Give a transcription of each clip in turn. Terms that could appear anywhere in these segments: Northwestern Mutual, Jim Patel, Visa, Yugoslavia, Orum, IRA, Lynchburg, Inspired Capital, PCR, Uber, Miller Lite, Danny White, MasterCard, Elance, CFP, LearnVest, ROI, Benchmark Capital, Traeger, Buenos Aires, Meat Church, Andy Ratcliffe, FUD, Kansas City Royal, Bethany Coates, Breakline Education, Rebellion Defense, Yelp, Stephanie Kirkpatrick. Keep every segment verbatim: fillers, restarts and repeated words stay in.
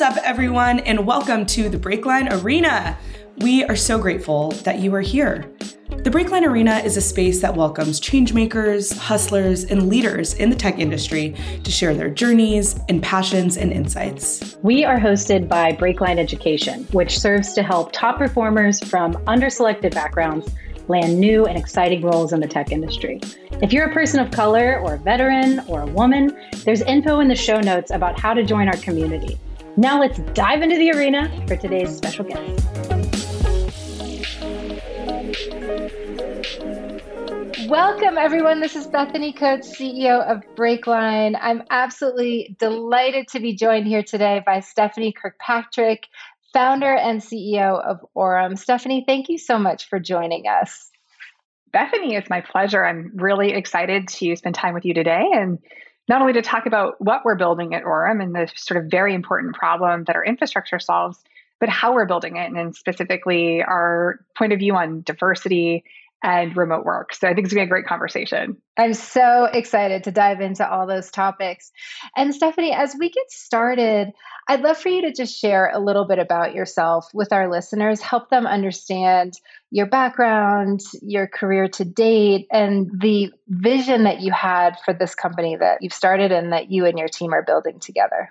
What's up, everyone, and welcome to the Breakline Arena. We are so grateful that you are here. The Breakline Arena is a space that welcomes changemakers, hustlers, and leaders in the tech industry to share their journeys and passions and insights. We are hosted by Breakline Education, which serves to help top performers from underselected backgrounds land new and exciting roles in the tech industry. If you're a person of color or a veteran or a woman, there's info in the show notes about how to join our community. Now let's dive into the arena for today's special guest. Welcome, everyone. This is Bethany Coates, C E O of Breakline. I'm absolutely delighted to be joined here today by Stephanie Kirkpatrick, founder and C E O of Orum. Stephanie, thank you so much for joining us. Bethany, it's my pleasure. I'm really excited to spend time with you today, and not only to talk about what we're building at Orum and the sort of very important problem that our infrastructure solves, but how we're building it, and then specifically our point of view on diversity and remote work. So I think it's going to be a great conversation. I'm so excited to dive into all those topics. And Stephanie, as we get started, I'd love for you to just share a little bit about yourself with our listeners, help them understand your background, your career to date, and the vision that you had for this company that you've started and that you and your team are building together.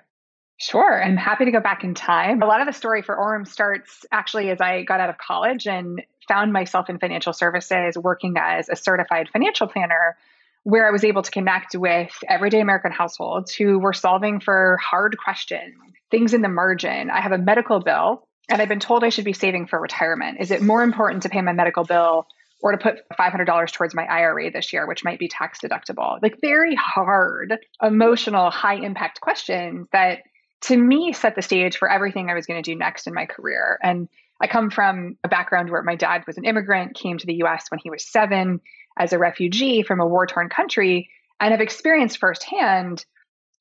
Sure. I'm happy to go back in time. A lot of the story for Orum starts actually as I got out of college and found myself in financial services working as a certified financial planner, where I was able to connect with everyday American households who were solving for hard questions, things in the margin. I have a medical bill and I've been told I should be saving for retirement. Is it more important to pay my medical bill or to put five hundred dollars towards my I R A this year, which might be tax deductible? Like very hard, emotional, high impact questions that to me set the stage for everything I was going to do next in my career. And I come from a background where my dad was an immigrant, came to the U S when he was seven as a refugee from a war-torn country, and have experienced firsthand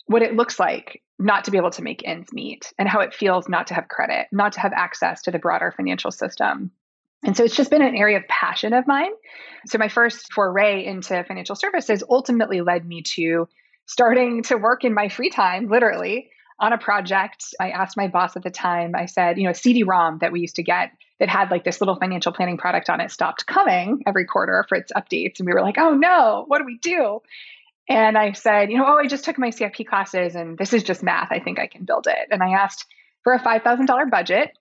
what it looks like not to be able to make ends meet and how it feels not to have credit, not to have access to the broader financial system. And so it's just been an area of passion of mine. So my first foray into financial services ultimately led me to starting to work in my free time, literally, on a project. I asked my boss at the time, I said, you know, a C D ROM that we used to get that had like this little financial planning product on it stopped coming every quarter for its updates. And we were like, oh no, what do we do? And I said, you know, oh, I just took my C F P classes and this is just math. I think I can build it. And I asked for a five thousand dollars budget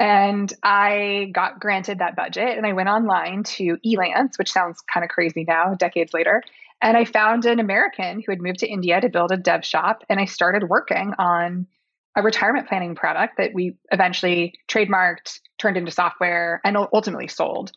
and I got granted that budget. And I went online to Elance, which sounds kind of crazy now, decades later. And I found an American who had moved to India to build a dev shop. And I started working on a retirement planning product that we eventually trademarked, turned into software, and ultimately sold.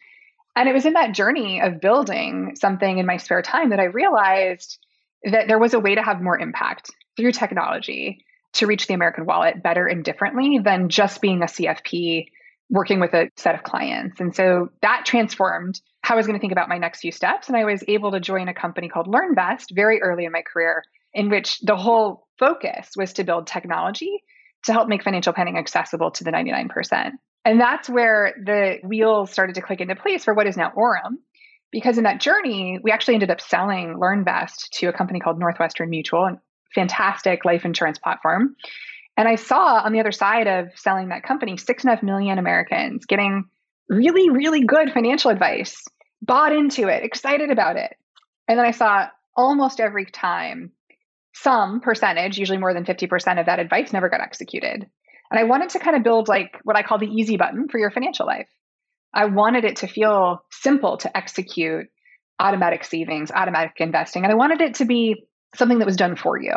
And it was in that journey of building something in my spare time that I realized that there was a way to have more impact through technology to reach the American wallet better and differently than just being a C F P working with a set of clients. And so that transformed how I was going to think about my next few steps. And I was able to join a company called LearnVest very early in my career, in which the whole focus was to build technology to help make financial planning accessible to the ninety-nine percent. And that's where the wheels started to click into place for what is now Orum, because in that journey, we actually ended up selling LearnVest to a company called Northwestern Mutual, a fantastic life insurance platform. And I saw on the other side of selling that company, six and a half million Americans getting really, really good financial advice, bought into it, excited about it. And then I saw almost every time some percentage, usually more than fifty percent of that advice never got executed. And I wanted to kind of build like what I call the easy button for your financial life. I wanted it to feel simple to execute automatic savings, automatic investing. And I wanted it to be something that was done for you.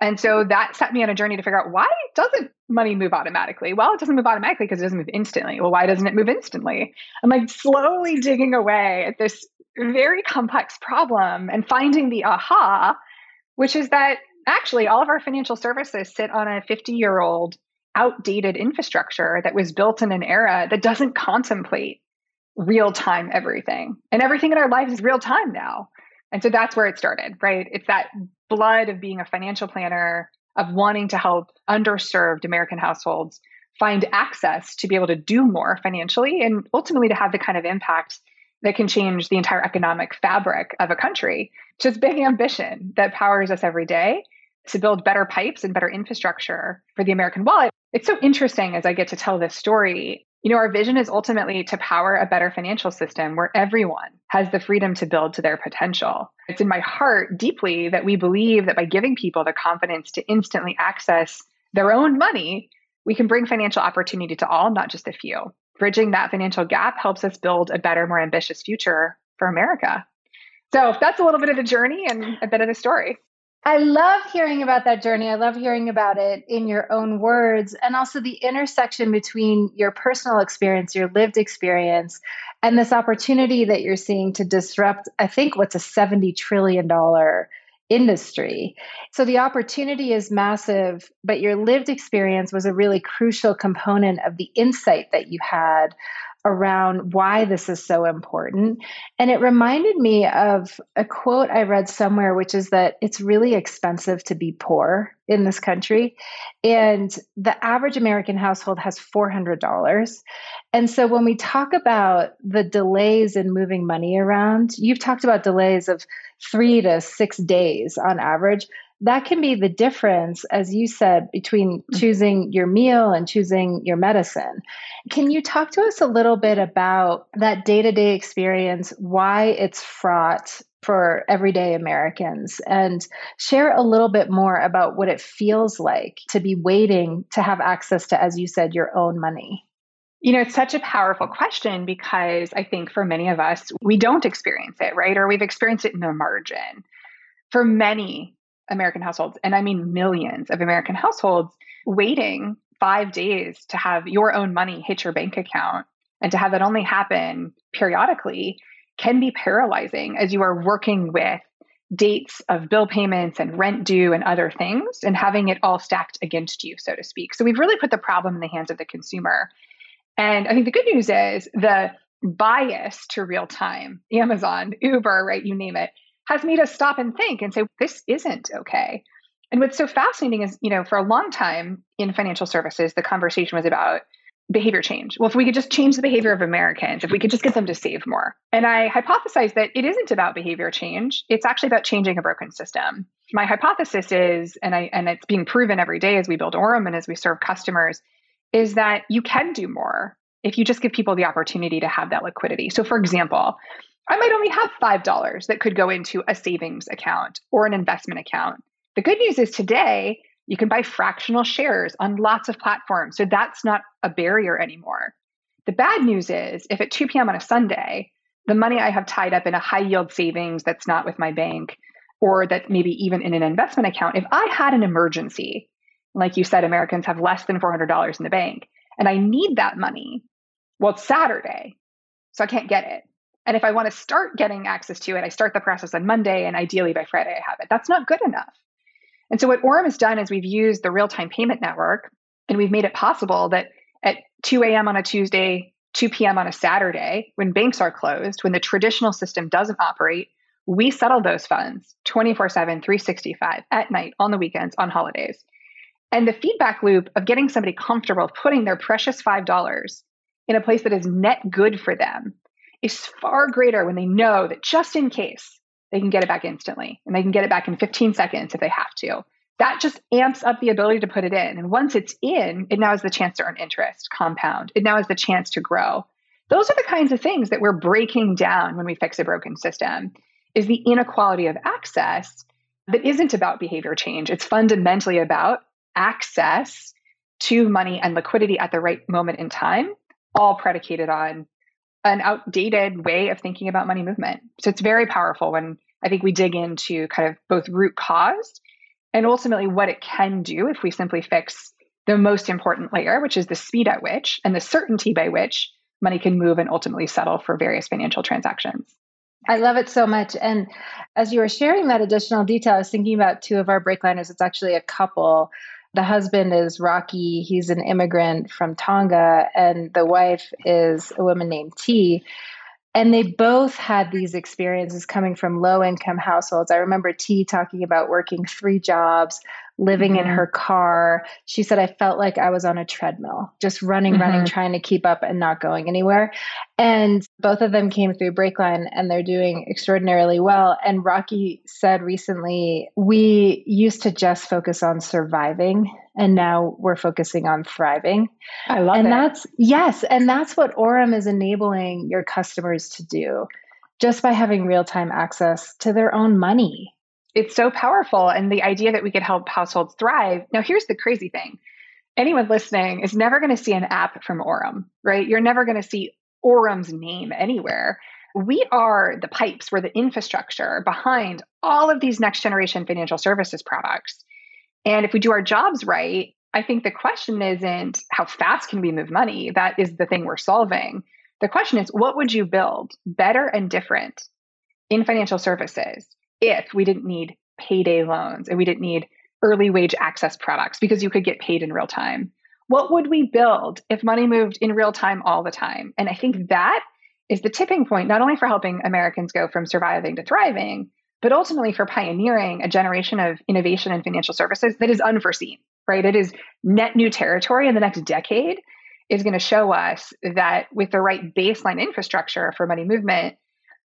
And so that set me on a journey to figure out, why doesn't money move automatically? Well, it doesn't move automatically because it doesn't move instantly. Well, why doesn't it move instantly? I'm like slowly digging away at this very complex problem and finding the aha, which is that actually all of our financial services sit on a fifty-year-old outdated infrastructure that was built in an era that doesn't contemplate real-time everything. And everything in our lives is real-time now. And so that's where it started, right? It's that blood of being a financial planner, of wanting to help underserved American households find access to be able to do more financially and ultimately to have the kind of impact that can change the entire economic fabric of a country. Just big ambition that powers us every day to build better pipes and better infrastructure for the American wallet. It's so interesting as I get to tell this story. You know, our vision is ultimately to power a better financial system where everyone has the freedom to build to their potential. It's in my heart deeply that we believe that by giving people the confidence to instantly access their own money, we can bring financial opportunity to all, not just a few. Bridging that financial gap helps us build a better, more ambitious future for America. So that's a little bit of the journey and a bit of the story. I love hearing about that journey. I love hearing about it in your own words, and also the intersection between your personal experience, your lived experience, and this opportunity that you're seeing to disrupt, I think, what's a seventy trillion dollars industry. So the opportunity is massive, but your lived experience was a really crucial component of the insight that you had around why this is so important. And it reminded me of a quote I read somewhere, which is that it's really expensive to be poor in this country. And the average American household has four hundred dollars. And so when we talk about the delays in moving money around, you've talked about delays of three to six days on average. That can be the difference, as you said, between choosing your meal and choosing your medicine. Can you talk to us a little bit about that day-to-day experience, why it's fraught for everyday Americans, and share a little bit more about what it feels like to be waiting to have access to, as you said, your own money? You know, it's such a powerful question because I think for many of us, we don't experience it, right? Or we've experienced it in the margin. For many American households, and I mean millions of American households, waiting five days to have your own money hit your bank account and to have that only happen periodically can be paralyzing as you are working with dates of bill payments and rent due and other things and having it all stacked against you, so to speak. So we've really put the problem in the hands of the consumer. And I think the good news is the bias to real time, Amazon, Uber, right, you name it, has made us stop and think and say, this isn't okay. And what's so fascinating is, you know, for a long time in financial services, the conversation was about behavior change. Well, if we could just change the behavior of Americans, if we could just get them to save more. And I hypothesized that it isn't about behavior change. It's actually about changing a broken system. My hypothesis is, and I and it's being proven every day as we build Orum and as we serve customers, is that you can do more if you just give people the opportunity to have that liquidity. So for example, I might only have five dollars that could go into a savings account or an investment account. The good news is today, you can buy fractional shares on lots of platforms. So that's not a barrier anymore. The bad news is if at two p.m. on a Sunday, the money I have tied up in a high yield savings that's not with my bank, or that maybe even in an investment account, if I had an emergency, like you said, Americans have less than four hundred dollars in the bank, and I need that money, well, it's Saturday, so I can't get it. And if I want to start getting access to it, I start the process on Monday, and ideally by Friday I have it. That's not good enough. And so what Orum has done is we've used the real-time payment network, and we've made it possible that at two a.m. on a Tuesday, two p.m. on a Saturday, when banks are closed, when the traditional system doesn't operate, we settle those funds twenty-four seven, three sixty-five, at night, on the weekends, on holidays. And the feedback loop of getting somebody comfortable putting their precious five dollars in a place that is net good for them is far greater when they know that just in case, they can get it back instantly and they can get it back in fifteen seconds if they have to. That just amps up the ability to put it in. And once it's in, it now has the chance to earn interest, compound. It now has the chance to grow. Those are the kinds of things that we're breaking down when we fix a broken system, is the inequality of access that isn't about behavior change. It's fundamentally about access to money and liquidity at the right moment in time, all predicated on an outdated way of thinking about money movement. So it's very powerful when I think we dig into kind of both root cause and ultimately what it can do if we simply fix the most important layer, which is the speed at which and the certainty by which money can move and ultimately settle for various financial transactions. I love it so much. And as you were sharing that additional detail, I was thinking about two of our Breakliners. It's actually a couple. The husband is Rocky. He's an immigrant from Tonga. And the wife is a woman named T. And they both had these experiences coming from low-income households. I remember T talking about working three jobs, living mm-hmm. in her car. She said, I felt like I was on a treadmill, just running, mm-hmm. running, trying to keep up and not going anywhere. And both of them came through Breakline and they're doing extraordinarily well. And Rocky said recently, we used to just focus on surviving and now we're focusing on thriving. I love and it. And that's, yes. And that's what Orum is enabling your customers to do just by having real-time access to their own money. It's so powerful. And the idea that we could help households thrive. Now, here's the crazy thing. Anyone listening is never going to see an app from Orum, right? You're never going to see Orum's name anywhere. We are the pipes. We're the infrastructure behind all of these next generation financial services products. And if we do our jobs right, I think the question isn't how fast can we move money? That is the thing we're solving. The question is, what would you build better and different in financial services if we didn't need payday loans and we didn't need early wage access products because you could get paid in real time? What would we build if money moved in real time all the time? And I think that is the tipping point, not only for helping Americans go from surviving to thriving, but ultimately for pioneering a generation of innovation in financial services that is unforeseen, right? It is net new territory in the next decade is going to show us that with the right baseline infrastructure for money movement,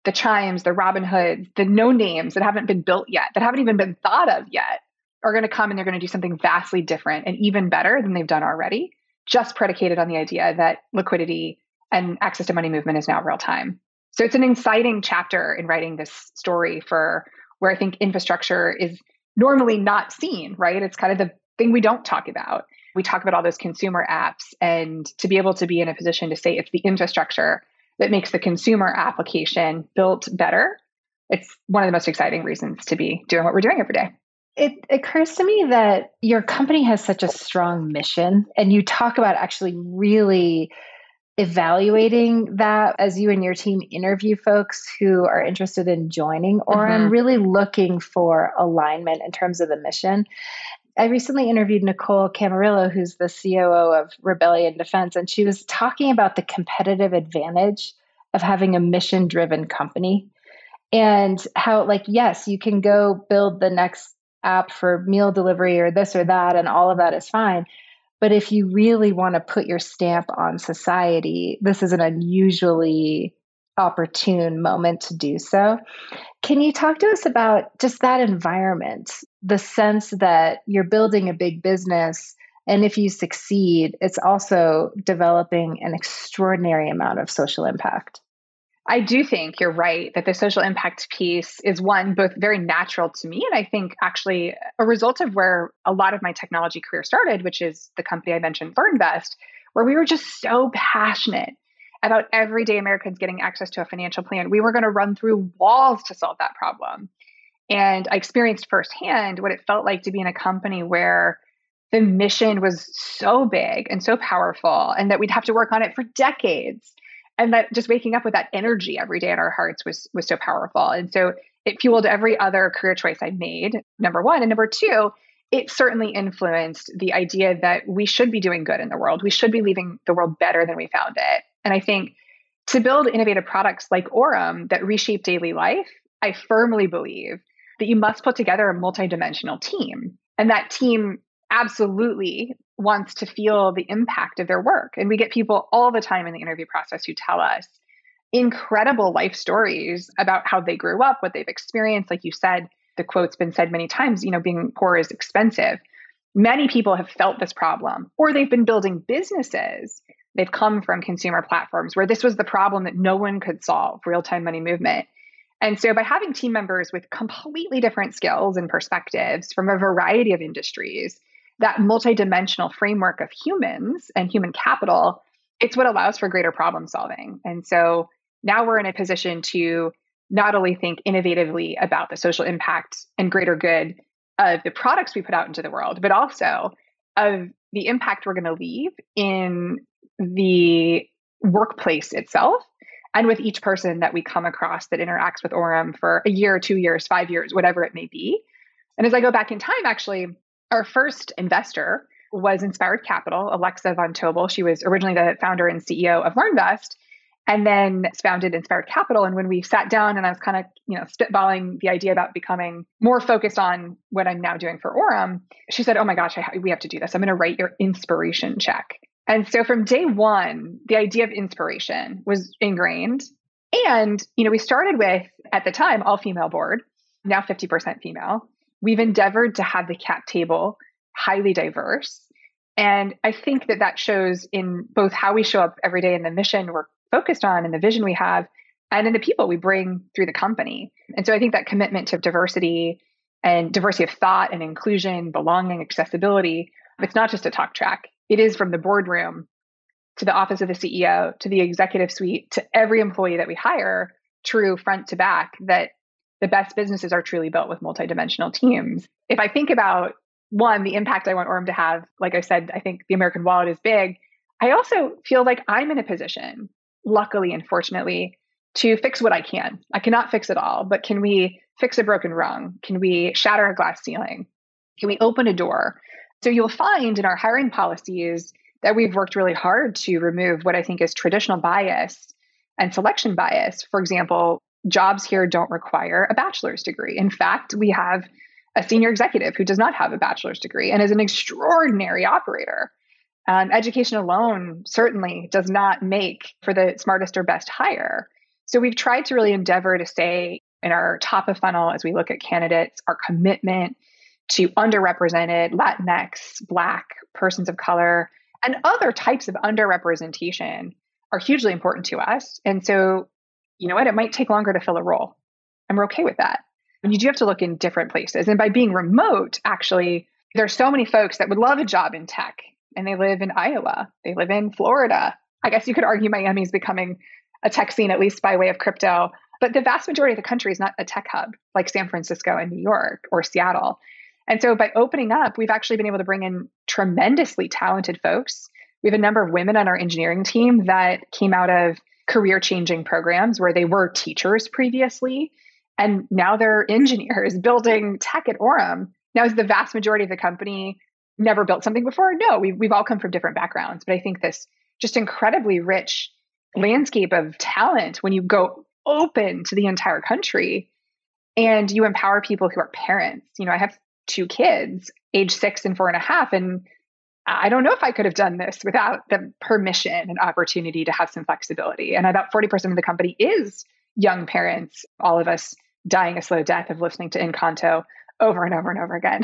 the Chimes, the Robinhoods, the no names that haven't been built yet, that haven't even been thought of yet, are going to come and they're going to do something vastly different and even better than they've done already, just predicated on the idea that liquidity and access to money movement is now real time. So it's an exciting chapter in writing this story for where I think infrastructure is normally not seen, right? It's kind of the thing we don't talk about. We talk about all those consumer apps, and to be able to be in a position to say it's the infrastructure that makes the consumer application built better, it's one of the most exciting reasons to be doing what we're doing every day. It occurs to me that your company has such a strong mission, and you talk about actually really evaluating that as you and your team interview folks who are interested in joining Orum, mm-hmm. really looking for alignment in terms of the mission. I recently interviewed Nicole Camarillo, who's the C O O of Rebellion Defense, and she was talking about the competitive advantage of having a mission-driven company and how, like, yes, you can go build the next app for meal delivery or this or that, and all of that is fine. But if you really want to put your stamp on society, this is an unusually opportune moment to do so. Can you talk to us about just that environment, the sense that you're building a big business, and if you succeed, it's also developing an extraordinary amount of social impact? I do think you're right that the social impact piece is one both very natural to me, and I think actually a result of where a lot of my technology career started, which is the company I mentioned, LearnVest, where we were just so passionate about everyday Americans getting access to a financial plan. We were going to run through walls to solve that problem. And I experienced firsthand what it felt like to be in a company where the mission was so big and so powerful, and that we'd have to work on it for decades. And that just waking up with that energy every day in our hearts was was so powerful. And so it fueled every other career choice I made, number one. And number two, it certainly influenced the idea that we should be doing good in the world. We should be leaving the world better than we found it. And I think to build innovative products like Orum that reshape daily life, I firmly believe that you must put together a multidimensional team. And that team absolutely wants to feel the impact of their work. And we get people all the time in the interview process who tell us incredible life stories about how they grew up, what they've experienced. Like you said, the quote's been said many times, you know, being poor is expensive. Many people have felt this problem, or they've been building businesses. They've come from consumer platforms where this was the problem that no one could solve, real-time money movement. And so by having team members with completely different skills and perspectives from a variety of industries, that multidimensional framework of humans and human capital, it's what allows for greater problem solving. And so now we're in a position to not only think innovatively about the social impact and greater good of the products we put out into the world, but also of the impact we're going to leave in the workplace itself, and with each person that we come across that interacts with Orum for a year, two years, five years, whatever it may be. And as I go back in time, actually, our first investor was Inspired Capital, Alexa von Tobel. She was originally the founder and C E O of LearnVest. and then founded Inspired Capital. And when we sat down and I was kind of, you know, spitballing the idea about becoming more focused on what I'm now doing for Orum, she said, oh my gosh, I ha- we have to do this. I'm going to write your inspiration check. And so from day one, the idea of inspiration was ingrained. And, you know, we started with, at the time, all female board, now fifty percent female. We've endeavored to have the cap table highly diverse. And I think that that shows in both how we show up every day in the mission we're focused on and the vision we have, and in the people we bring through the company. And so I think that commitment to diversity and diversity of thought and inclusion, belonging, accessibility, it's not just a talk track. It is from the boardroom to the office of the C E O, to the executive suite, to every employee that we hire, true front to back, that the best businesses are truly built with multidimensional teams. If I think about, one, the impact I want Orum to have, like I said, I think the American wallet is big. I also feel like I'm in a position, luckily and fortunately, to fix what I can. I cannot fix it all, but can we fix a broken rung? Can we shatter a glass ceiling? Can we open a door? So you'll find in our hiring policies that we've worked really hard to remove what I think is traditional bias and selection bias. For example, jobs here don't require a bachelor's degree. In fact, we have a senior executive who does not have a bachelor's degree and is an extraordinary operator. Um, education alone certainly does not make for the smartest or best hire. So we've tried to really endeavor to say in our top of funnel, as we look at candidates, our commitment to underrepresented Latinx, Black, persons of color, and other types of underrepresentation are hugely important to us. And so, you know what? It might take longer to fill a role. And we're okay with that. And you do have to look in different places. And by being remote, actually, there are so many folks that would love a job in tech. And they live in Iowa. They live in Florida. I guess you could argue Miami is becoming a tech scene, at least by way of crypto. But the vast majority of the country is not a tech hub like San Francisco and New York or Seattle. And so by opening up, we've actually been able to bring in tremendously talented folks. We have a number of women on our engineering team that came out of career-changing programs where they were teachers previously, and now they're engineers building tech at Orum. Now, is the vast majority of the company never built something before? No, we've, we've all come from different backgrounds. But I think this just incredibly rich landscape of talent, when you go open to the entire country and you empower people who are parents. You know, I have two kids, age six and four and a half. And I don't know if I could have done this without the permission and opportunity to have some flexibility. And about forty percent of the company is young parents, all of us dying a slow death of listening to Encanto over and over and over again.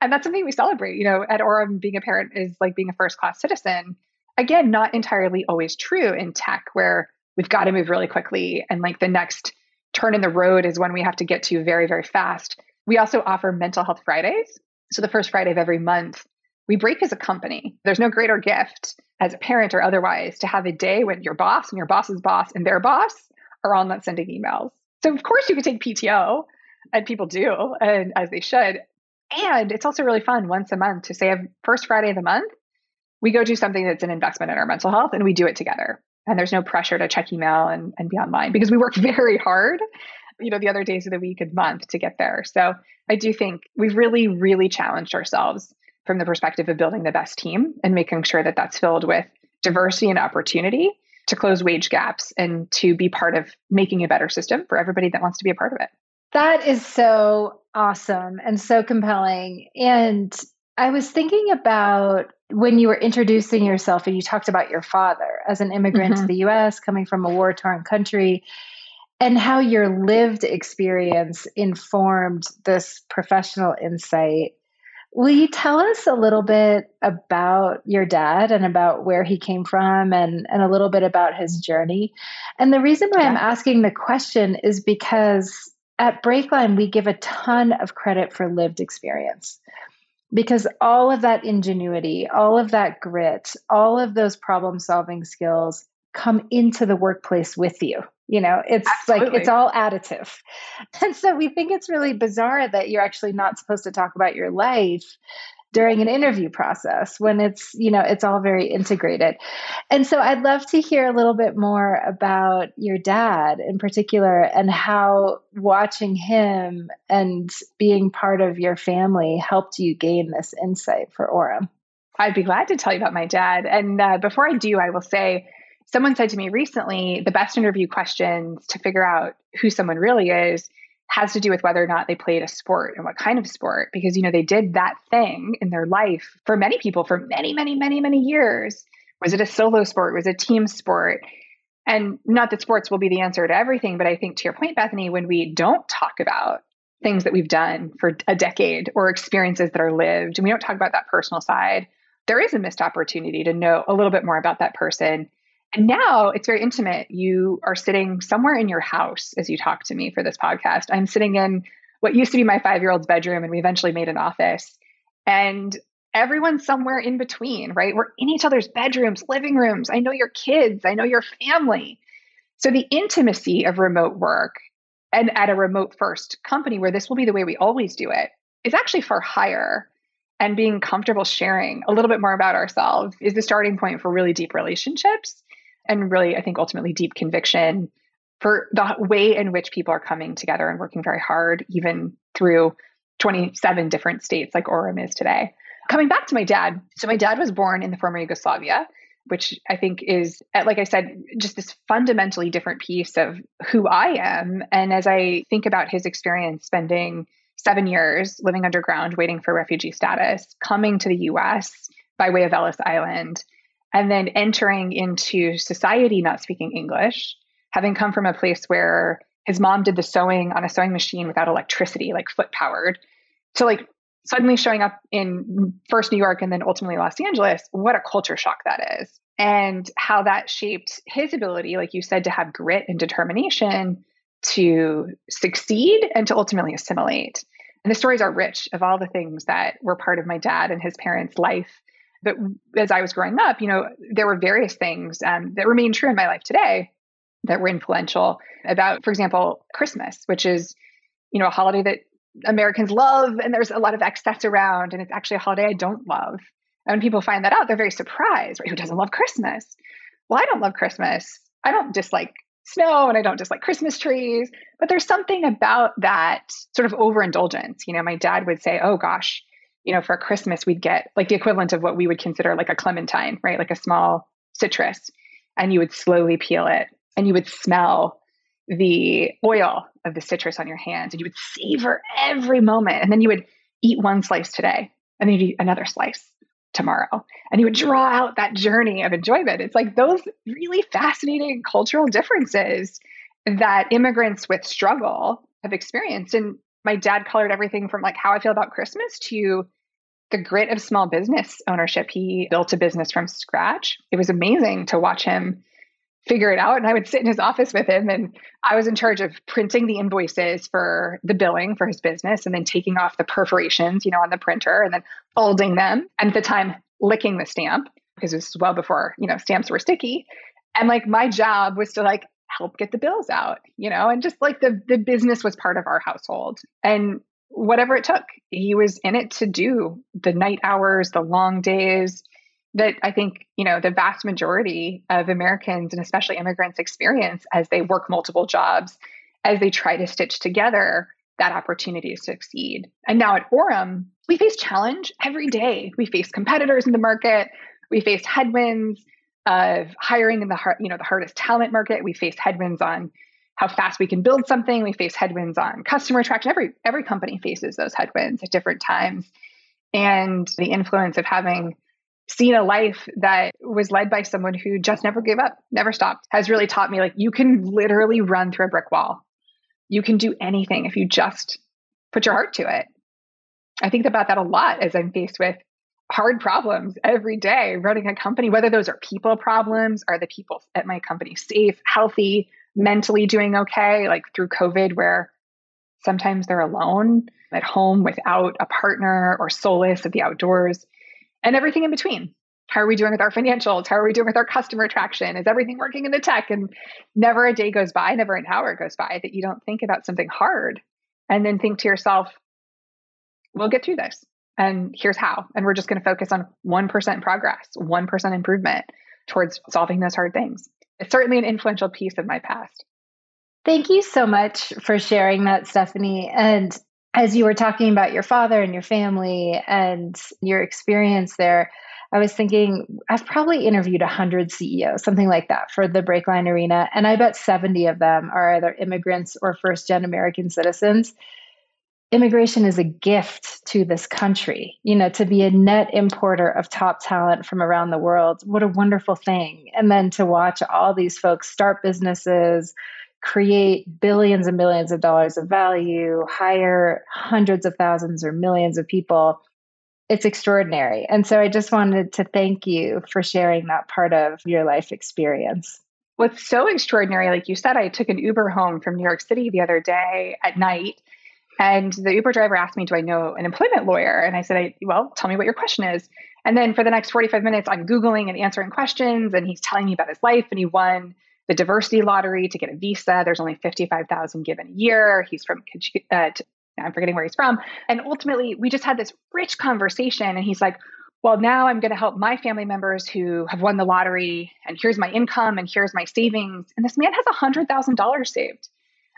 And that's something we celebrate. You know, at Orum, being a parent is like being a first-class citizen. Again, not entirely always true in tech, where we've got to move really quickly. And like the next turn in the road is one we have to get to very, very fast. We also offer Mental Health Fridays. So the first Friday of every month, we break as a company. There's no greater gift as a parent or otherwise to have a day when your boss and your boss's boss and their boss are all not sending emails. So of course you can take P T O, and people do, and as they should. And it's also really fun once a month to say, first Friday of the month, we go do something that's an investment in our mental health, and we do it together. And there's no pressure to check email and, and be online, because we work very hard, you know, the other days of the week and month to get there. So I do think we've really, really challenged ourselves from the perspective of building the best team and making sure that that's filled with diversity and opportunity to close wage gaps and to be part of making a better system for everybody that wants to be a part of it. That is so awesome and so compelling. And I was thinking about when you were introducing yourself and you talked about your father as an immigrant mm-hmm. to the U S, coming from a war-torn country, and how your lived experience informed this professional insight. Will you tell us a little bit about your dad and about where he came from and, and a little bit about his journey? And the reason why yeah. I'm asking the question is because at Breakline, we give a ton of credit for lived experience, because all of that ingenuity, all of that grit, all of those problem-solving skills come into the workplace with you. You know, it's Absolutely. like, it's all additive. And so we think it's really bizarre that you're actually not supposed to talk about your life during an interview process when it's, you know, it's all very integrated. And so I'd love to hear a little bit more about your dad in particular, and how watching him and being part of your family helped you gain this insight for Orum. I'd be glad to tell you about my dad. And uh, before I do, I will say, someone said to me recently, the best interview questions to figure out who someone really is has to do with whether or not they played a sport and what kind of sport, because, you know, they did that thing in their life for many people for many, many, many, many years. Was it a solo sport? Was it a team sport? And not that sports will be the answer to everything, but I think to your point, Bethany, when we don't talk about things that we've done for a decade or experiences that are lived, and we don't talk about that personal side, there is a missed opportunity to know a little bit more about that person. And now it's very intimate. You are sitting somewhere in your house as you talk to me for this podcast. I'm sitting in what used to be my five-year-old's bedroom, and we eventually made an office. And everyone's somewhere in between, right? We're in each other's bedrooms, living rooms. I know your kids. I know your family. So the intimacy of remote work, and at a remote-first company where this will be the way we always do it, is actually far higher. And being comfortable sharing a little bit more about ourselves is the starting point for really deep relationships. And really, I think, ultimately deep conviction for the way in which people are coming together and working very hard, even through twenty-seven different states like Orum is today. Coming back to my dad. So my dad was born in the former Yugoslavia, which I think is, like I said, just this fundamentally different piece of who I am. And as I think about his experience spending seven years living underground, waiting for refugee status, coming to the U S by way of Ellis Island, and then entering into society not speaking English, having come from a place where his mom did the sewing on a sewing machine without electricity, like foot powered, to like suddenly showing up in first New York and then ultimately Los Angeles. What a culture shock that is. And how that shaped his ability, like you said, to have grit and determination to succeed and to ultimately assimilate. And the stories are rich of all the things that were part of my dad and his parents' life. But as I was growing up, you know, there were various things um, that remain true in my life today that were influential about, for example, Christmas, which is, you know, a holiday that Americans love and there's a lot of excess around. And it's actually a holiday I don't love. And when people find that out, they're very surprised, right? Who doesn't love Christmas? Well, I don't love Christmas. I don't dislike snow and I don't dislike Christmas trees. But there's something about that sort of overindulgence. You know, my dad would say, oh, gosh, you know, for Christmas, we'd get like the equivalent of what we would consider like a clementine, right? Like a small citrus. And you would slowly peel it and you would smell the oil of the citrus on your hands and you would savor every moment. And then you would eat one slice today and then you'd eat another slice tomorrow. And you would draw out that journey of enjoyment. It's like those really fascinating cultural differences that immigrants with struggle have experienced. And my dad colored everything from like how I feel about Christmas to the grit of small business ownership. He built a business from scratch. It was amazing to watch him figure it out. And I would sit in his office with him and I was in charge of printing the invoices for the billing for his business and then taking off the perforations, you know, on the printer and then folding them. And at the time, licking the stamp because this was well before, you know, stamps were sticky. And like my job was to like help get the bills out, you know, and just like the the business was part of our household. And whatever it took, he was in it to do the night hours, the long days that I think, you know, the vast majority of Americans and especially immigrants experience as they work multiple jobs, as they try to stitch together that opportunity to succeed. And now at Orum, we face challenge every day. We face competitors in the market. We face headwinds of hiring in the hard, you know, the hardest talent market. We face headwinds on how fast we can build something. We face headwinds on customer attraction. Every every company faces those headwinds at different times. And the influence of having seen a life that was led by someone who just never gave up, never stopped, has really taught me like you can literally run through a brick wall. You can do anything if you just put your heart to it. I think about that a lot as I'm faced with hard problems every day running a company, whether those are people problems, are the people at my company safe, healthy, mentally doing okay, like through COVID, where sometimes they're alone at home without a partner or solace of the outdoors, and everything in between. How are we doing with our financials? How are we doing with our customer traction? Is everything working in the tech? And never a day goes by, never an hour goes by that you don't think about something hard and then think to yourself, we'll get through this. And here's how. And we're just going to focus on one percent progress, one percent improvement towards solving those hard things. It's certainly an influential piece of my past. Thank you so much for sharing that, Stephanie. And as you were talking about your father and your family and your experience there, I was thinking I've probably interviewed one hundred C E Os, something like that, for the Breakline Arena. And I bet seventy of them are either immigrants or first-gen American citizens. Immigration is a gift to this country. You know, to be a net importer of top talent from around the world, what a wonderful thing. And then to watch all these folks start businesses, create billions and billions of dollars of value, hire hundreds of thousands or millions of people, it's extraordinary. And so I just wanted to thank you for sharing that part of your life experience. What's so extraordinary, like you said, I took an Uber home from New York City the other day at night. And the Uber driver asked me, do I know an employment lawyer? And I said, I, well, tell me what your question is. And then for the next forty-five minutes, I'm Googling and answering questions. And he's telling me about his life. And he won the diversity lottery to get a visa. There's only fifty-five thousand given a year. He's from, uh, I'm forgetting where he's from. And ultimately, we just had this rich conversation. And he's like, well, now I'm going to help my family members who have won the lottery. And here's my income. And here's my savings. And this man has one hundred thousand dollars saved.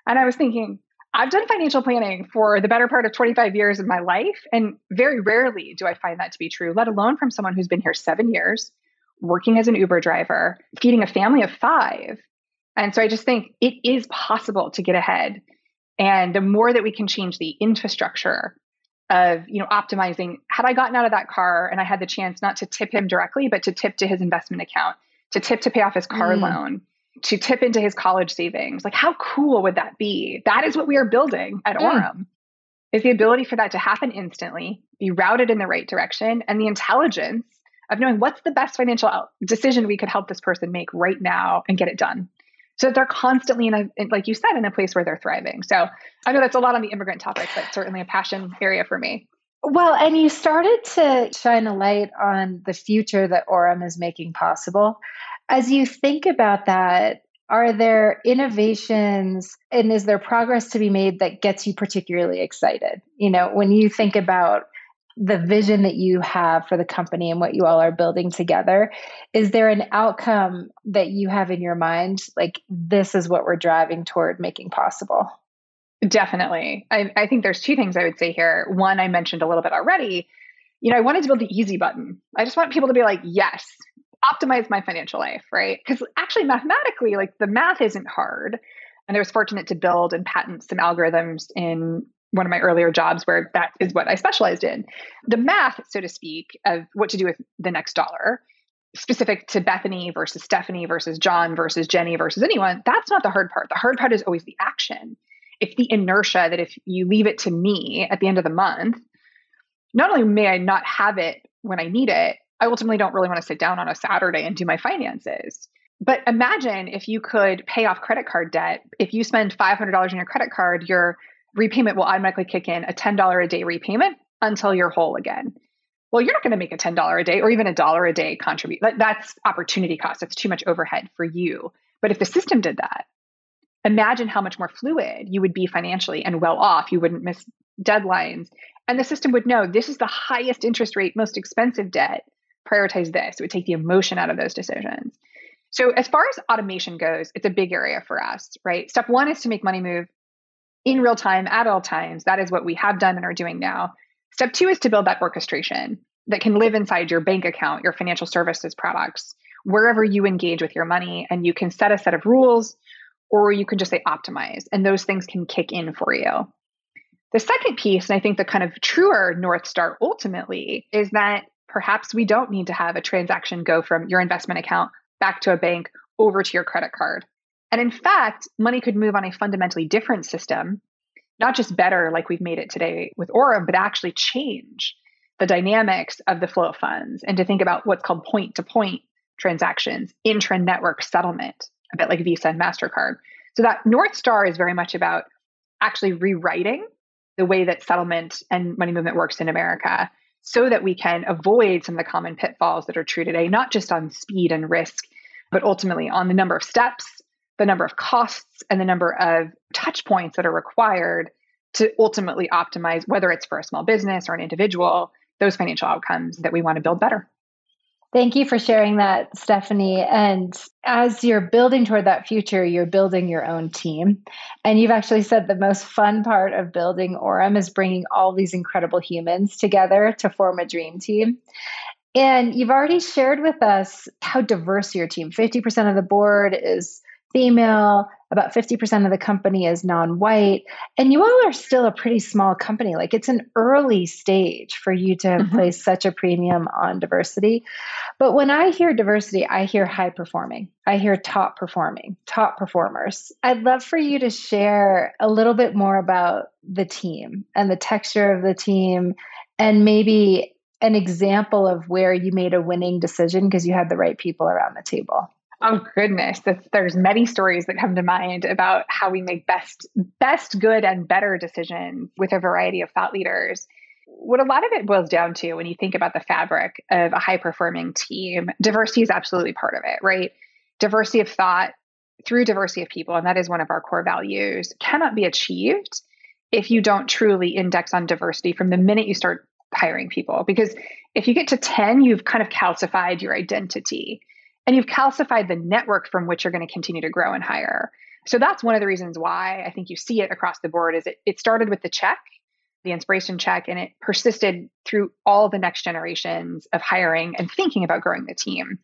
And I was thinking, I've done financial planning for the better part of twenty-five years of my life, and very rarely do I find that to be true, let alone from someone who's been here seven years, working as an Uber driver, feeding a family of five. And so I just think it is possible to get ahead. And the more that we can change the infrastructure of, you know, optimizing, had I gotten out of that car and I had the chance not to tip him directly, but to tip to his investment account, to tip to pay off his car mm. loan, to tip into his college savings. Like, how cool would that be? That is what we are building at Orum, mm. is the ability for that to happen instantly, be routed in the right direction, and the intelligence of knowing what's the best financial decision we could help this person make right now and get it done. So they're constantly, in a, like you said, in a place where they're thriving. So I know that's a lot on the immigrant topic, but certainly a passion area for me. Well, and you started to shine a light on the future that Orum is making possible. As you think about that, are there innovations and is there progress to be made that gets you particularly excited? You know, when you think about the vision that you have for the company and what you all are building together, is there an outcome that you have in your mind? Like, this is what we're driving toward making possible? Definitely. I, I think there's two things I would say here. One, I mentioned a little bit already. You know, I wanted to build the easy button. I just want people to be like, yes, optimize my financial life, right? Because actually mathematically, like the math isn't hard. And I was fortunate to build and patent some algorithms in one of my earlier jobs where that is what I specialized in. The math, so to speak, of what to do with the next dollar, specific to Bethany versus Stephanie versus John versus Jenny versus anyone, that's not the hard part. The hard part is always the action. It's the inertia that if you leave it to me at the end of the month, not only may I not have it when I need it, I ultimately don't really want to sit down on a Saturday and do my finances. But imagine if you could pay off credit card debt. If you spend five hundred dollars on your credit card, your repayment will automatically kick in a ten dollars a day repayment until you're whole again. Well, you're not going to make a ten dollars a day or even a dollar a day contribute. That's opportunity cost. It's too much overhead for you. But if the system did that, imagine how much more fluid you would be financially and well off. You wouldn't miss deadlines. And the system would know this is the highest interest rate, most expensive debt. Prioritize this. It would take the emotion out of those decisions. So as far as automation goes, it's a big area for us, right? Step one is to make money move in real time at all times. That is what we have done and are doing now. Step two is to build that orchestration that can live inside your bank account, your financial services products, wherever you engage with your money. And you can set a set of rules, or you can just say optimize, and those things can kick in for you. The second piece, and I think the kind of truer North Star ultimately, is that perhaps we don't need to have a transaction go from your investment account back to a bank over to your credit card. And in fact, money could move on a fundamentally different system, not just better like we've made it today with Orum, but actually change the dynamics of the flow of funds and to think about what's called point-to-point transactions, intra-network settlement, a bit like Visa and MasterCard. So that North Star is very much about actually rewriting the way that settlement and money movement works in America, so that we can avoid some of the common pitfalls that are true today, not just on speed and risk, but ultimately on the number of steps, the number of costs, and the number of touch points that are required to ultimately optimize, whether it's for a small business or an individual, those financial outcomes that we want to build better. Thank you for sharing that, Stephanie. And as you're building toward that future, you're building your own team. And you've actually said the most fun part of building Orum is bringing all these incredible humans together to form a dream team. And you've already shared with us how diverse your team, fifty percent of the board is female, about fifty percent of the company is non-white. And you all are still a pretty small company. Like, it's an early stage for you to mm-hmm. place such a premium on diversity. But when I hear diversity, I hear high performing. I hear top performing, top performers. I'd love for you to share a little bit more about the team and the texture of the team, and maybe an example of where you made a winning decision because you had the right people around the table. Oh, goodness. That's, there's many stories that come to mind about how we make best, best good and better decisions with a variety of thought leaders. What a lot of it boils down to when you think about the fabric of a high-performing team, diversity is absolutely part of it, right? Diversity of thought through diversity of people, and that is one of our core values, cannot be achieved if you don't truly index on diversity from the minute you start hiring people. Because if you get to ten, you've kind of calcified your identity and you've calcified the network from which you're going to continue to grow and hire. So that's one of the reasons why I think you see it across the board is it, it started with the check, the inspiration check, and it persisted through all the next generations of hiring and thinking about growing the team.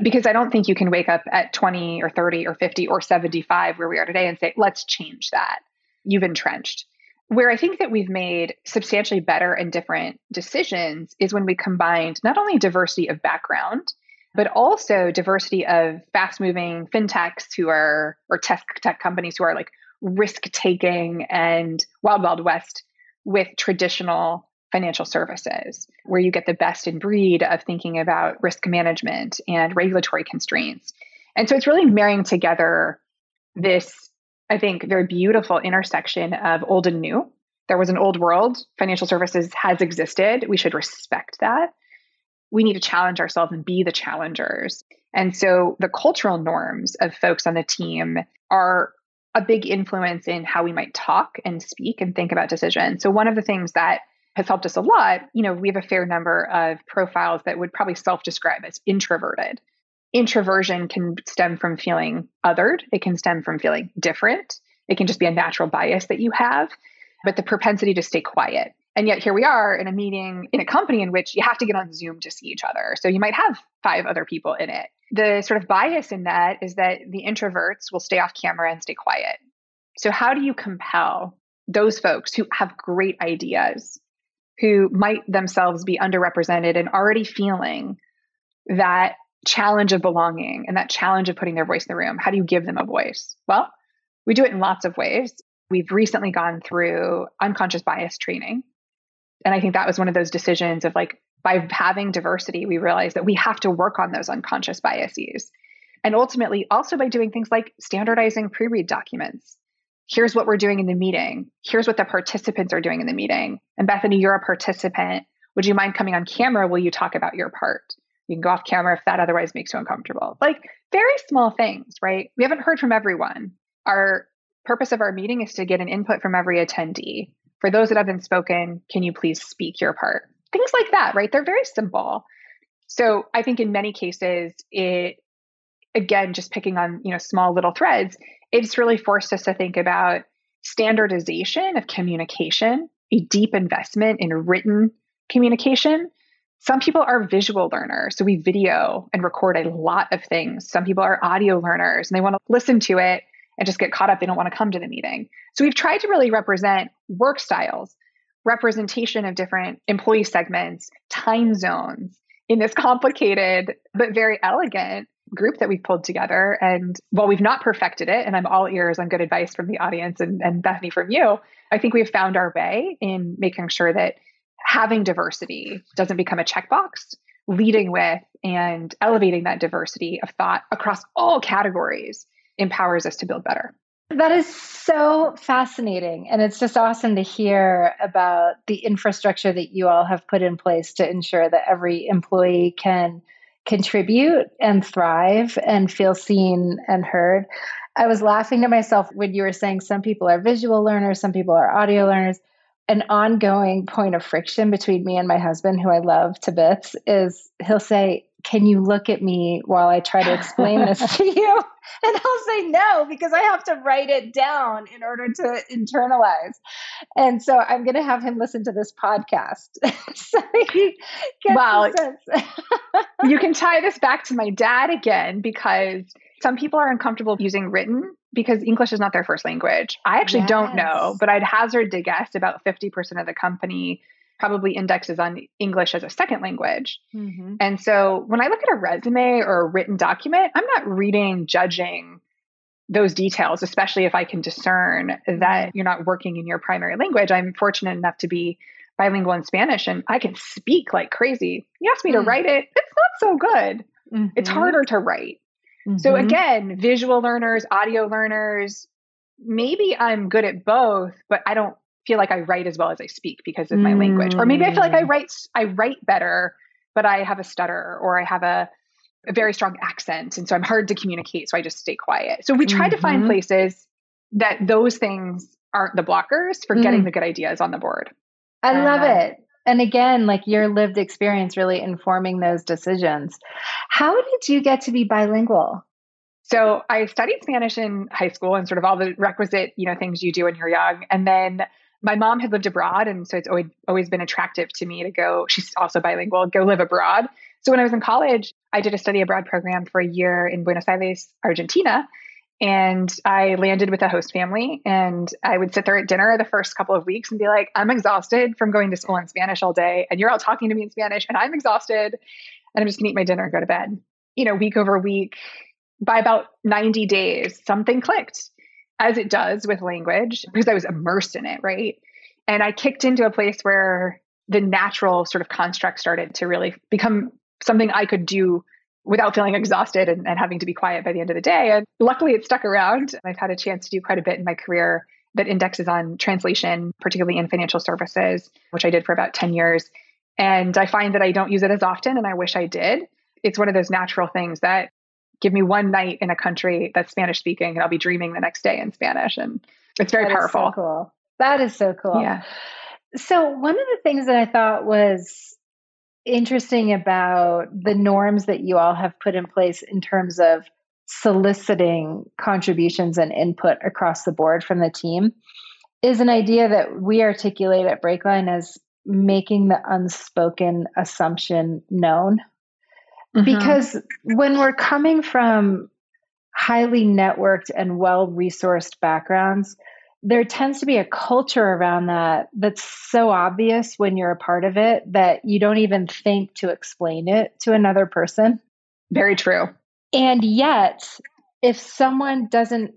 Because I don't think you can wake up at twenty or thirty or fifty or seventy-five where we are today and say, let's change that. You've entrenched. Where I think that we've made substantially better and different decisions is when we combined not only diversity of background, but also diversity of fast-moving fintechs who are, or tech, tech companies who are like risk-taking and wild, wild west with traditional financial services, where you get the best in breed of thinking about risk management and regulatory constraints. And so it's really marrying together this, I think, very beautiful intersection of old and new. There was an old world. Financial services has existed. We should respect that. We need to challenge ourselves and be the challengers. And so the cultural norms of folks on the team are a big influence in how we might talk and speak and think about decisions. So one of the things that has helped us a lot, you know, we have a fair number of profiles that would probably self-describe as introverted. Introversion can stem from feeling othered. It can stem from feeling different. It can just be a natural bias that you have, but the propensity to stay quiet. And yet here we are in a meeting in a company in which you have to get on Zoom to see each other. So you might have five other people in it. The sort of bias in that is that the introverts will stay off camera and stay quiet. So how do you compel those folks who have great ideas, who might themselves be underrepresented and already feeling that challenge of belonging and that challenge of putting their voice in the room? How do you give them a voice? Well, we do it in lots of ways. We've recently gone through unconscious bias training. And I think that was one of those decisions of like, by having diversity, we realized that we have to work on those unconscious biases. And ultimately also by doing things like standardizing pre-read documents. Here's what we're doing in the meeting. Here's what the participants are doing in the meeting. And Bethany, you're a participant. Would you mind coming on camera? Will you talk about your part? You can go off camera if that otherwise makes you uncomfortable. Like very small things, right? We haven't heard from everyone. Our purpose of our meeting is to get an input from every attendee. For those that haven't spoken, can you please speak your part? Things like that, right? They're very simple. So I think in many cases, it, again, just picking on, you know, small little threads, it's really forced us to think about standardization of communication, a deep investment in written communication. Some people are visual learners, so we video and record a lot of things. Some people are audio learners, and they want to listen to it and just get caught up. They don't want to come to the meeting. So we've tried to really represent work styles, representation of different employee segments, time zones in this complicated but very elegant group that we've pulled together. And while we've not perfected it, and I'm all ears on good advice from the audience and, and Bethany from you, I think we've found our way in making sure that having diversity doesn't become a checkbox, leading with and elevating that diversity of thought across all categories empowers us to build better. That is so fascinating. And it's just awesome to hear about the infrastructure that you all have put in place to ensure that every employee can contribute and thrive and feel seen and heard. I was laughing to myself when you were saying some people are visual learners, some people are audio learners. An ongoing point of friction between me and my husband, who I love to bits, is he'll say, can you look at me while I try to explain this to you? And I'll say no, because I have to write it down in order to internalize. And so I'm going to have him listen to this podcast. So he gets wow. some sense. You can tie this back to my dad again, because some people are uncomfortable using written because English is not their first language. I actually yes. don't know, but I'd hazard to guess about fifty percent of the company probably indexes on English as a second language. Mm-hmm. And so when I look at a resume or a written document, I'm not reading, judging those details, especially if I can discern that you're not working in your primary language. I'm fortunate enough to be bilingual in Spanish and I can speak like crazy. You ask me mm-hmm. to write it, it's not so good. Mm-hmm. It's harder to write. Mm-hmm. So again, visual learners, audio learners, maybe I'm good at both, but I don't feel like I write as well as I speak because of my mm. language. Or maybe I feel like I write, I write better, but I have a stutter or I have a, a very strong accent. And so I'm hard to communicate. So I just stay quiet. So we try mm-hmm. to find places that those things aren't the blockers for mm. getting the good ideas on the board. I uh, love it. And again, like your lived experience really informing those decisions. How did you get to be bilingual? So I studied Spanish in high school and sort of all the requisite, you know, things you do when you're young. And then my mom had lived abroad, and so it's always, always been attractive to me to go, she's also bilingual, go live abroad. So when I was in college, I did a study abroad program for a year in Buenos Aires, Argentina, and I landed with a host family, and I would sit there at dinner the first couple of weeks and be like, I'm exhausted from going to school in Spanish all day, and you're all talking to me in Spanish, and I'm exhausted, and I'm just going to eat my dinner and go to bed. You know, week over week, by about ninety days, something clicked. As it does with language, because I was immersed in it, right? And I kicked into a place where the natural sort of construct started to really become something I could do without feeling exhausted and, and having to be quiet by the end of the day. And luckily it stuck around. I've had a chance to do quite a bit in my career that indexes on translation, particularly in financial services, which I did for about ten years. And I find that I don't use it as often, and I wish I did. It's one of those natural things that give me one night in a country that's Spanish speaking and I'll be dreaming the next day in Spanish. And it's very powerful. That is so cool. That is so cool. Yeah. So one of the things that I thought was interesting about the norms that you all have put in place in terms of soliciting contributions and input across the board from the team is an idea that we articulate at Breakline as making the unspoken assumption known. Because mm-hmm. when we're coming from highly networked and well-resourced backgrounds, there tends to be a culture around that that's so obvious when you're a part of it that you don't even think to explain it to another person. Very true. And yet, if someone doesn't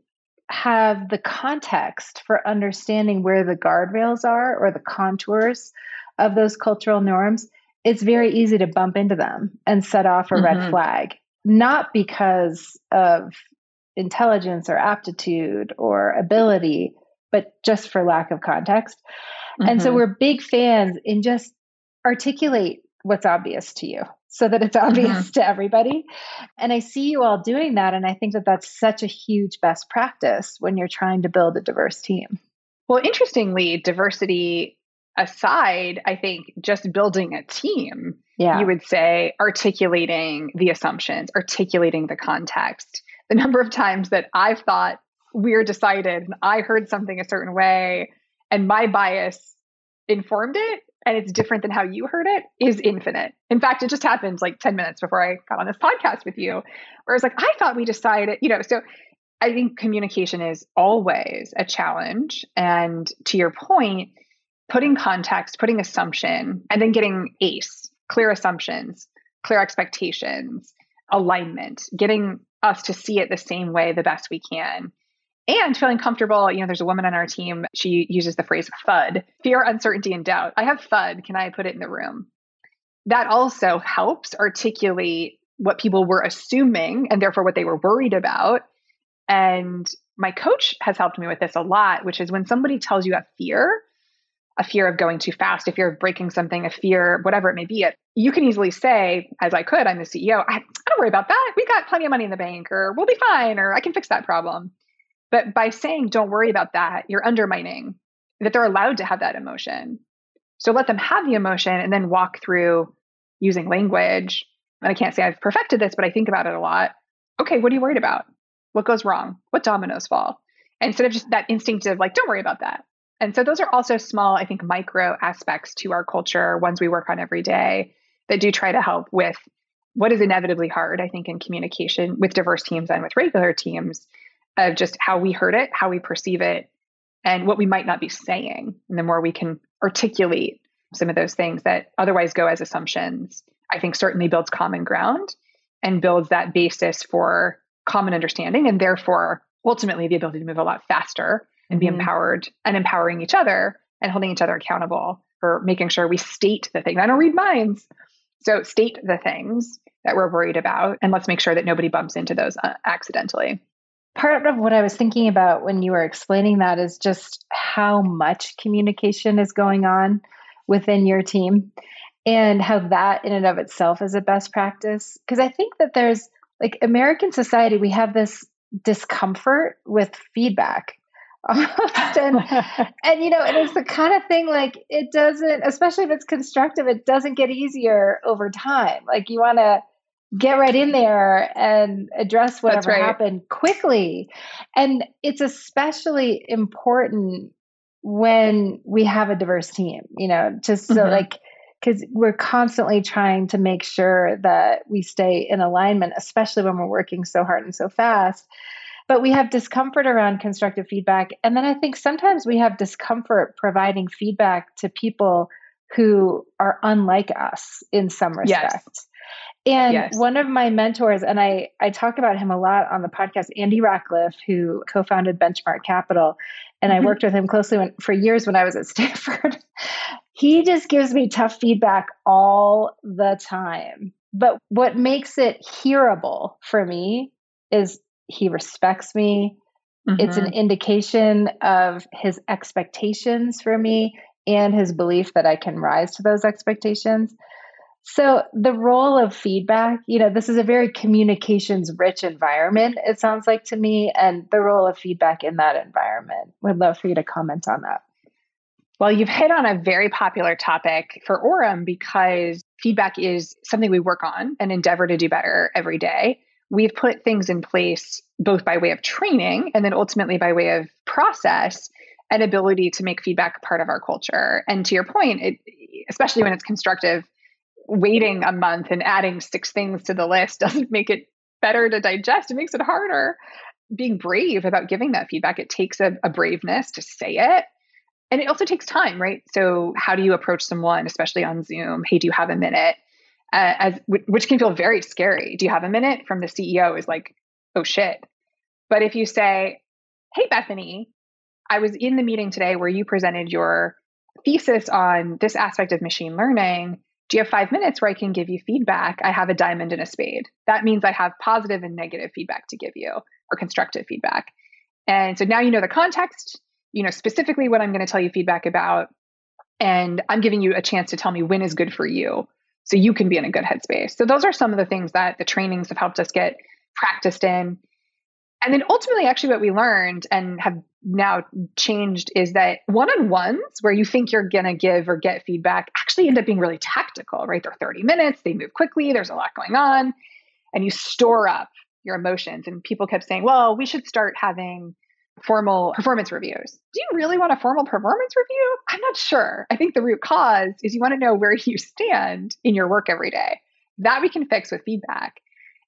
have the context for understanding where the guardrails are or the contours of those cultural norms, it's very easy to bump into them and set off a mm-hmm. red flag, not because of intelligence or aptitude or ability, but just for lack of context. Mm-hmm. And so we're big fans in just articulate what's obvious to you so that it's obvious mm-hmm. to everybody. And I see you all doing that. And I think that that's such a huge best practice when you're trying to build a diverse team. Well, interestingly, diversity aside, I think just building a team, yeah. you would say articulating the assumptions, articulating the context. The number of times that I've thought we're decided and I heard something a certain way and my bias informed it and it's different than how you heard it is infinite. In fact, it just happened like ten minutes before I got on this podcast with you, where I was like, I thought we decided, you know, so I think communication is always a challenge. And to your point, putting context, putting assumption, and then getting ACE, clear assumptions, clear expectations, alignment, getting us to see it the same way the best we can, and feeling comfortable. You know, there's a woman on our team, she uses the phrase FUD, fear, uncertainty, and doubt. I have FUD, can I put it in the room? That also helps articulate what people were assuming and therefore what they were worried about. And my coach has helped me with this a lot, which is when somebody tells you a fear, a fear of going too fast, a fear of breaking something, a fear, whatever it may be, you can easily say, as I could, I'm the C E O, I, I don't worry about that. We've got plenty of money in the bank, or we'll be fine, or I can fix that problem. But by saying, don't worry about that, you're undermining that they're allowed to have that emotion. So let them have the emotion and then walk through using language and I can't say I've perfected this, but I think about it a lot. Okay, what are you worried about? What goes wrong? What dominoes fall? And instead of just that instinctive, like, don't worry about that. And so those are also small, I think, micro aspects to our culture, ones we work on every day that do try to help with what is inevitably hard, I think, in communication with diverse teams and with regular teams, of just how we heard it, how we perceive it, and what we might not be saying. And the more we can articulate some of those things that otherwise go as assumptions, I think certainly builds common ground and builds that basis for common understanding, and therefore ultimately the ability to move a lot faster and be mm-hmm. empowered and empowering each other and holding each other accountable for making sure we state the things. I don't read minds. So state the things that we're worried about, and let's make sure that nobody bumps into those accidentally. Part of what I was thinking about when you were explaining that is just how much communication is going on within your team and how that in and of itself is a best practice. Because I think that there's, like, American society, we have this discomfort with feedback. and, and, you know, and it's the kind of thing, like, it doesn't, especially if it's constructive, it doesn't get easier over time. Like, you want to get right in there and address whatever right. happened quickly. And it's especially important when we have a diverse team, you know, just so mm-hmm. like, because we're constantly trying to make sure that we stay in alignment, especially when we're working so hard and so fast. But we have discomfort around constructive feedback. And then I think sometimes we have discomfort providing feedback to people who are unlike us in some respect. Yes. And yes. one of my mentors, and I, I talk about him a lot on the podcast, Andy Ratcliffe, who co-founded Benchmark Capital. And mm-hmm. I worked with him closely when, for years when I was at Stanford. He just gives me tough feedback all the time. But what makes it hearable for me is he respects me. Mm-hmm. It's an indication of his expectations for me and his belief that I can rise to those expectations. So the role of feedback, you know, this is a very communications rich environment, it sounds like to me, and the role of feedback in that environment. Would love for you to comment on that. Well, you've hit on a very popular topic for Orum, because feedback is something we work on and endeavor to do better every day. We've put things in place both by way of training and then ultimately by way of process and ability to make feedback part of our culture. And to your point, it, especially when it's constructive, waiting a month and adding six things to the list doesn't make it better to digest. It makes it harder. Being brave about giving that feedback, it takes a, a braveness to say it. And it also takes time, right? So how do you approach someone, especially on Zoom? Hey, do you have a minute? Uh, as which can feel very scary. Do you have a minute? From the C E O is like, oh shit. But if you say, hey, Bethany, I was in the meeting today where you presented your thesis on this aspect of machine learning. Do you have five minutes where I can give you feedback? I have a diamond and a spade. That means I have positive and negative feedback to give you, or constructive feedback. And so now you know the context, you know specifically what I'm going to tell you feedback about, and I'm giving you a chance to tell me when is good for you, so you can be in a good headspace. So those are some of the things that the trainings have helped us get practiced in. And then ultimately, actually, what we learned and have now changed is that one-on-ones, where you think you're going to give or get feedback, actually end up being really tactical, right? They're thirty minutes, they move quickly, there's a lot going on, and you store up your emotions. And people kept saying, well, we should start having formal performance reviews. Do you really want a formal performance review? I'm not sure. I think the root cause is you want to know where you stand in your work every day. That we can fix with feedback.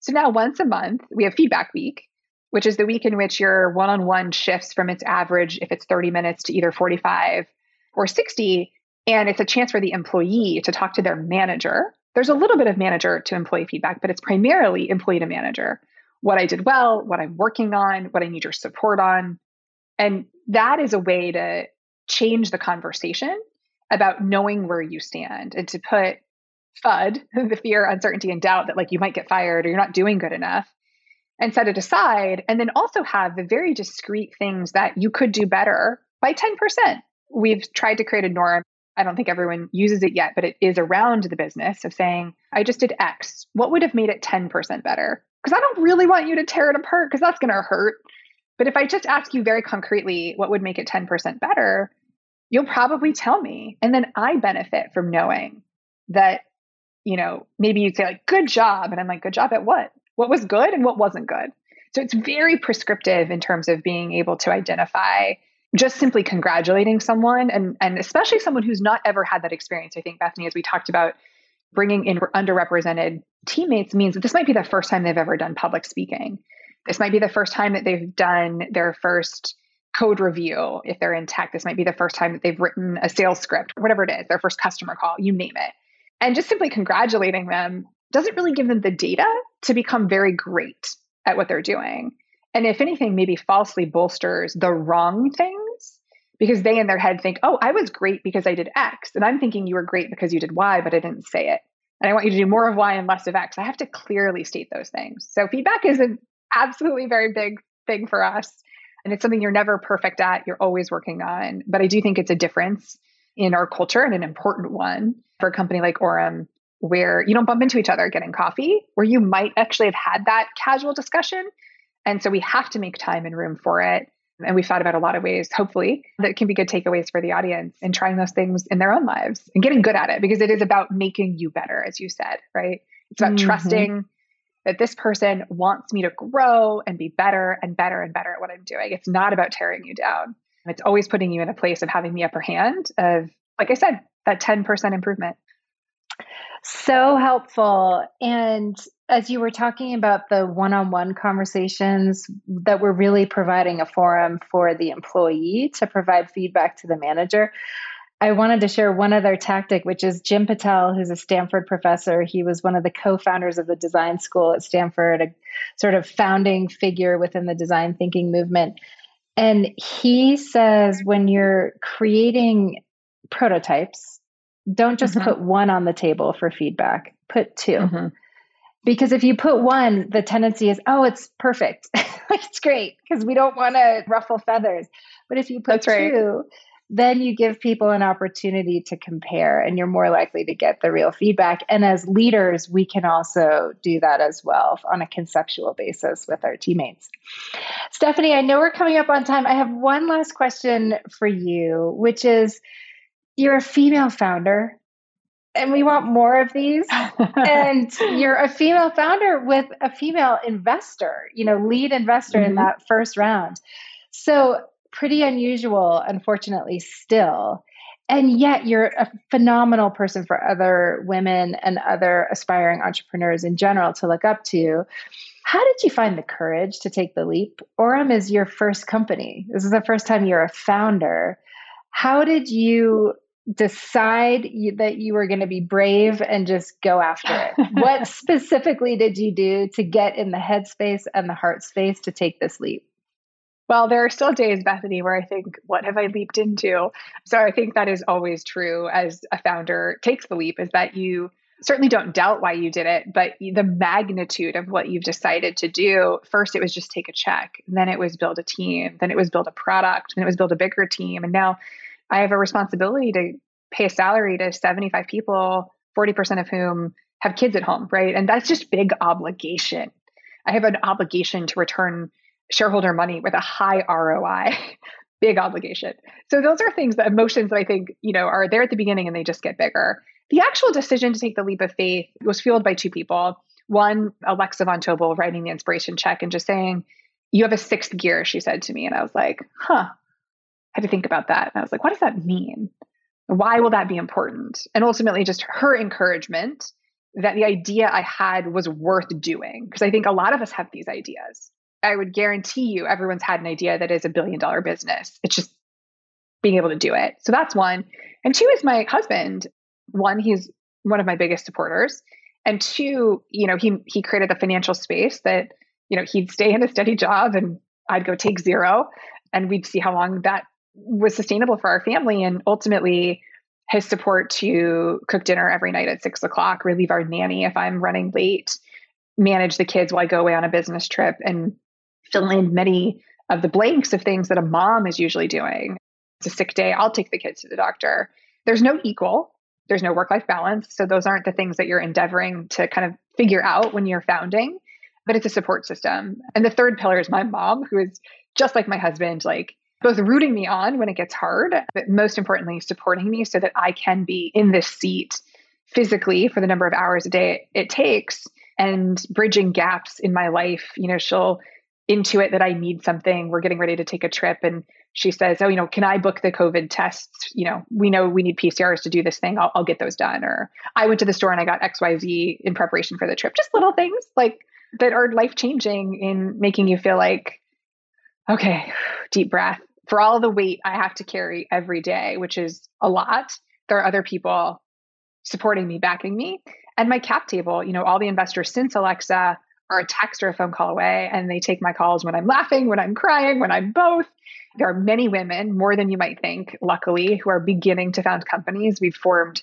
So now once a month, we have feedback week, which is the week in which your one-on-one shifts from its average, if it's thirty minutes, to either forty-five or sixty. And it's a chance for the employee to talk to their manager. There's a little bit of manager to employee feedback, but it's primarily employee to manager. What I did well, what I'm working on, what I need your support on. And that is a way to change the conversation about knowing where you stand, and to put F U D, the fear, uncertainty, and doubt that, like, you might get fired or you're not doing good enough, and set it aside. And then also have the very discrete things that you could do better by ten percent. We've tried to create a norm. I don't think everyone uses it yet, but it is around the business of saying, I just did X. What would have made it ten percent better? Because I don't really want you to tear it apart, because that's going to hurt. But if I just ask you very concretely, what would make it ten percent better, you'll probably tell me. And then I benefit from knowing that you know, maybe you'd say like, good job. And I'm like, good job at what? What was good and what wasn't good? So it's very prescriptive in terms of being able to identify just simply congratulating someone, and, and especially someone who's not ever had that experience. I think, Bethany, as we talked about, bringing in underrepresented teammates means that this might be the first time they've ever done public speaking. This might be the first time that they've done their first code review. If they're in tech, this might be the first time that they've written a sales script, whatever it is, their first customer call, you name it. And just simply congratulating them doesn't really give them the data to become very great at what they're doing. And if anything, maybe falsely bolsters the wrong things, because they in their head think, oh, I was great because I did X. And I'm thinking you were great because you did Y, but I didn't say it. And I want you to do more of Y and less of X. I have to clearly state those things. So feedback is an absolutely very big thing for us. And it's something you're never perfect at. You're always working on. But I do think it's a difference in our culture and an important one for a company like Orum, where you don't bump into each other getting coffee, where you might actually have had that casual discussion. And so we have to make time and room for it. And we've thought about a lot of ways, hopefully, that can be good takeaways for the audience and trying those things in their own lives and getting good at it, because it is about making you better, as you said, right? It's about mm-hmm. trusting that this person wants me to grow and be better and better and better at what I'm doing. It's not about tearing you down. It's always putting you in a place of having the upper hand of, like I said, that ten percent improvement. So helpful. And as you were talking about the one-on-one conversations, that we're really providing a forum for the employee to provide feedback to the manager, I wanted to share one other tactic, which is Jim Patel, who's a Stanford professor. He was one of the co-founders of the design school at Stanford, a sort of founding figure within the design thinking movement. And he says when you're creating prototypes, don't just mm-hmm. put one on the table for feedback, put two. Mm-hmm. Because if you put one, the tendency is, oh, it's perfect. Like it's great, because we don't want to ruffle feathers. But if you put That's two, right. then you give people an opportunity to compare, and you're more likely to get the real feedback. And as leaders, we can also do that as well on a conceptual basis with our teammates. Stephanie, I know we're coming up on time. I have one last question for you, which is, you're a female founder, and we want more of these. And you're a female founder with a female investor, you know, lead investor mm-hmm. in that first round. So pretty unusual, unfortunately, still. And yet you're a phenomenal person for other women and other aspiring entrepreneurs in general to look up to. How did you find the courage to take the leap? Orum is your first company. This is the first time you're a founder. How did you decide you, that you were going to be brave and just go after it? What specifically did you do to get in the head space and the heart space to take this leap? Well, there are still days, Bethany, where I think, what have I leaped into? So I think that is always true as a founder takes the leap, is that you certainly don't doubt why you did it, but the magnitude of what you've decided to do. First, it was just take a check. And then it was build a team. Then it was build a product. And it was build a bigger team. And now I have a responsibility to pay a salary to seventy-five people, forty percent of whom have kids at home, right? And that's just big obligation. I have an obligation to return shareholder money with a high R O I, big obligation. So those are things, that emotions that I think, you know, are there at the beginning and they just get bigger. The actual decision to take the leap of faith was fueled by two people. One, Alexa von Tobel, writing the inspiration check and just saying, you have a sixth gear, she said to me. And I was like, huh, I had to think about that. And I was like, what does that mean? Why will that be important? And ultimately just her encouragement that the idea I had was worth doing. Because I think a lot of us have these ideas. I would guarantee you everyone's had an idea that is a billion dollar business. It's just being able to do it. So that's one. And two is my husband. One, he's one of my biggest supporters. And two, you know, he, he created the financial space that, you know, he'd stay in a steady job and I'd go take zero and we'd see how long that was sustainable for our family. And ultimately his support to cook dinner every night at six o'clock, relieve our nanny if I'm running late, manage the kids while I go away on a business trip, and fill in many of the blanks of things that a mom is usually doing. It's a sick day. I'll take the kids to the doctor. There's no equal. There's no work-life balance. So those aren't the things that you're endeavoring to kind of figure out when you're founding, but it's a support system. And the third pillar is my mom, who is just like my husband, like both rooting me on when it gets hard, but most importantly, supporting me so that I can be in this seat physically for the number of hours a day it takes, and bridging gaps in my life. You know, she'll intuit that I need something. We're getting ready to take a trip, and she says, oh, you know, can I book the COVID tests? You know, we know we need P C Rs to do this thing. I'll, I'll get those done. Or I went to the store and I got X Y Z in preparation for the trip. Just little things like that are life-changing in making you feel like, okay, deep breath. For all the weight I have to carry every day, which is a lot, there are other people supporting me, backing me. And my cap table, you know, all the investors since Alexa are a text or a phone call away, and they take my calls when I'm laughing, when I'm crying, when I'm both. There are many women, more than you might think, luckily, who are beginning to found companies. We've formed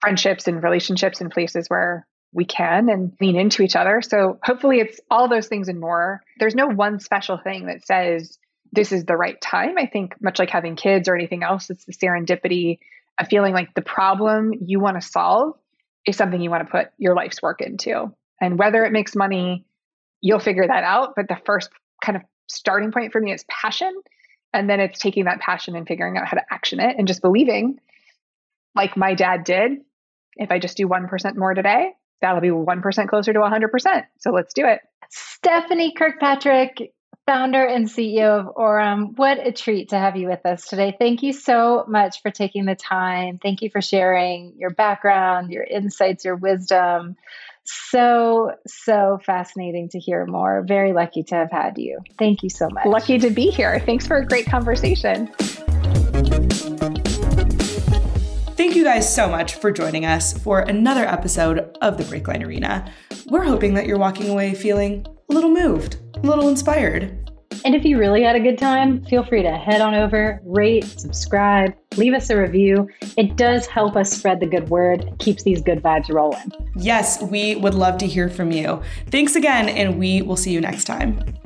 friendships and relationships in places where we can and lean into each other. So hopefully it's all those things and more. There's no one special thing that says this is the right time. I think much like having kids or anything else, it's the serendipity of feeling like the problem you want to solve is something you want to put your life's work into. And whether it makes money, you'll figure that out. But the first kind of starting point for me is passion. And then it's taking that passion and figuring out how to action it and just believing, like my dad did, if I just do one percent more today, that'll be one percent closer to one hundred percent. So let's do it. Stephanie Kirkpatrick, founder and C E O of Orum, what a treat to have you with us today. Thank you so much for taking the time. Thank you for sharing your background, your insights, your wisdom. So, so fascinating to hear more. Very lucky to have had you. Thank you so much. Lucky to be here. Thanks for a great conversation. Thank you guys so much for joining us for another episode of the Breakline Arena. We're hoping that you're walking away feeling a little moved, a little inspired. And if you really had a good time, feel free to head on over, rate, subscribe, leave us a review. It does help us spread the good word. It keeps these good vibes rolling. Yes, we would love to hear from you. Thanks again, and we will see you next time.